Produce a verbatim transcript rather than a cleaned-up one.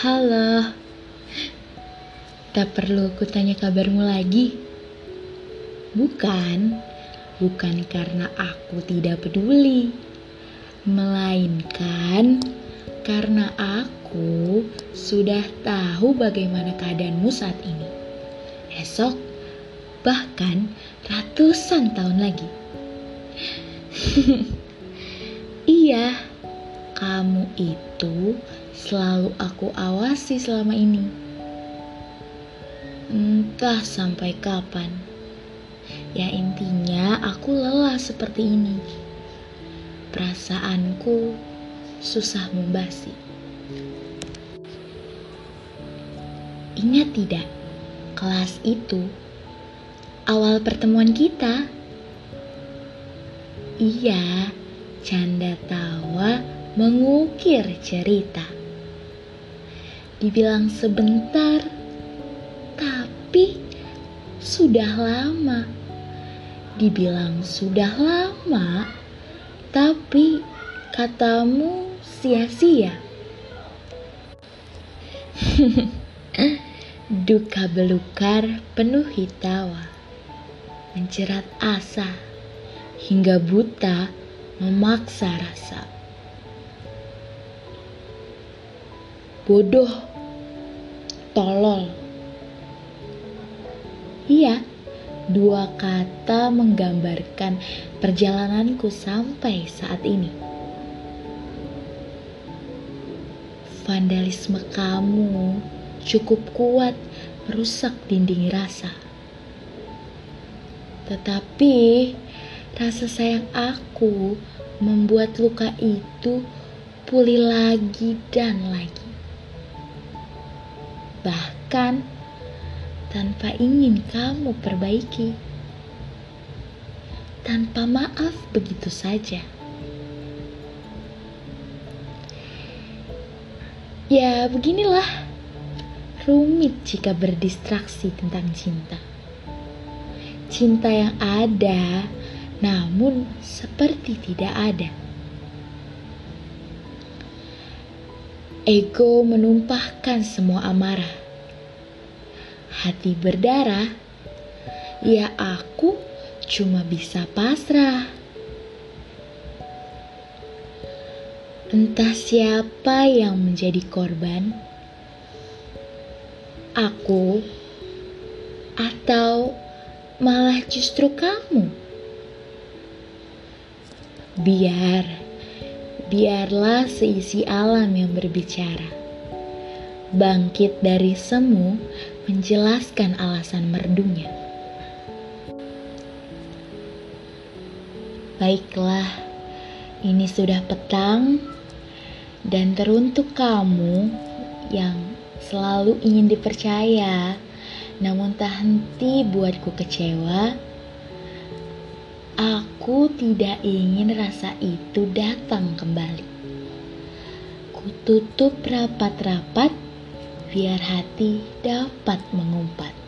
Halo, tak perlu ku tanya kabarmu lagi. Bukan, bukan karena aku tidak peduli, melainkan karena aku sudah tahu bagaimana keadaanmu saat ini. Esok, bahkan ratusan tahun lagi. Iya, kamu itu selalu aku awasi selama ini. Entah sampai kapan. Ya intinya aku lelah seperti ini. Perasaanku susah membasi. Ingat tidak, kelas itu awal pertemuan kita? Iya, canda tawa mengukir cerita. Dibilang sebentar, tapi sudah lama. Dibilang sudah lama, tapi katamu sia-sia. Duka belukar penuh tawa, mencerat asa, hingga buta memaksa rasa. Bodoh, tolol. Iya, dua kata menggambarkan perjalananku sampai saat ini. Vandalisme kamu cukup kuat merusak dinding rasa. Tetapi rasa sayang aku membuat luka itu pulih lagi dan lagi. Bahkan tanpa ingin kamu perbaiki, tanpa maaf begitu saja. Ya beginilah, rumit jika berdistraksi tentang cinta. Cinta yang ada, namun seperti tidak ada. Ego menumpahkan semua amarah. Hati berdarah, ya aku cuma bisa pasrah. Entah siapa yang menjadi korban, aku atau malah justru kamu. Biar, biarlah seisi alam yang berbicara. Bangkit dari semu menjelaskan alasan merdunya. Baiklah, ini sudah petang dan teruntuk kamu yang selalu ingin dipercaya, namun tak henti buatku kecewa. Aku tidak ingin rasa itu datang kembali. Kututup rapat-rapat biar hati dapat mengumpat.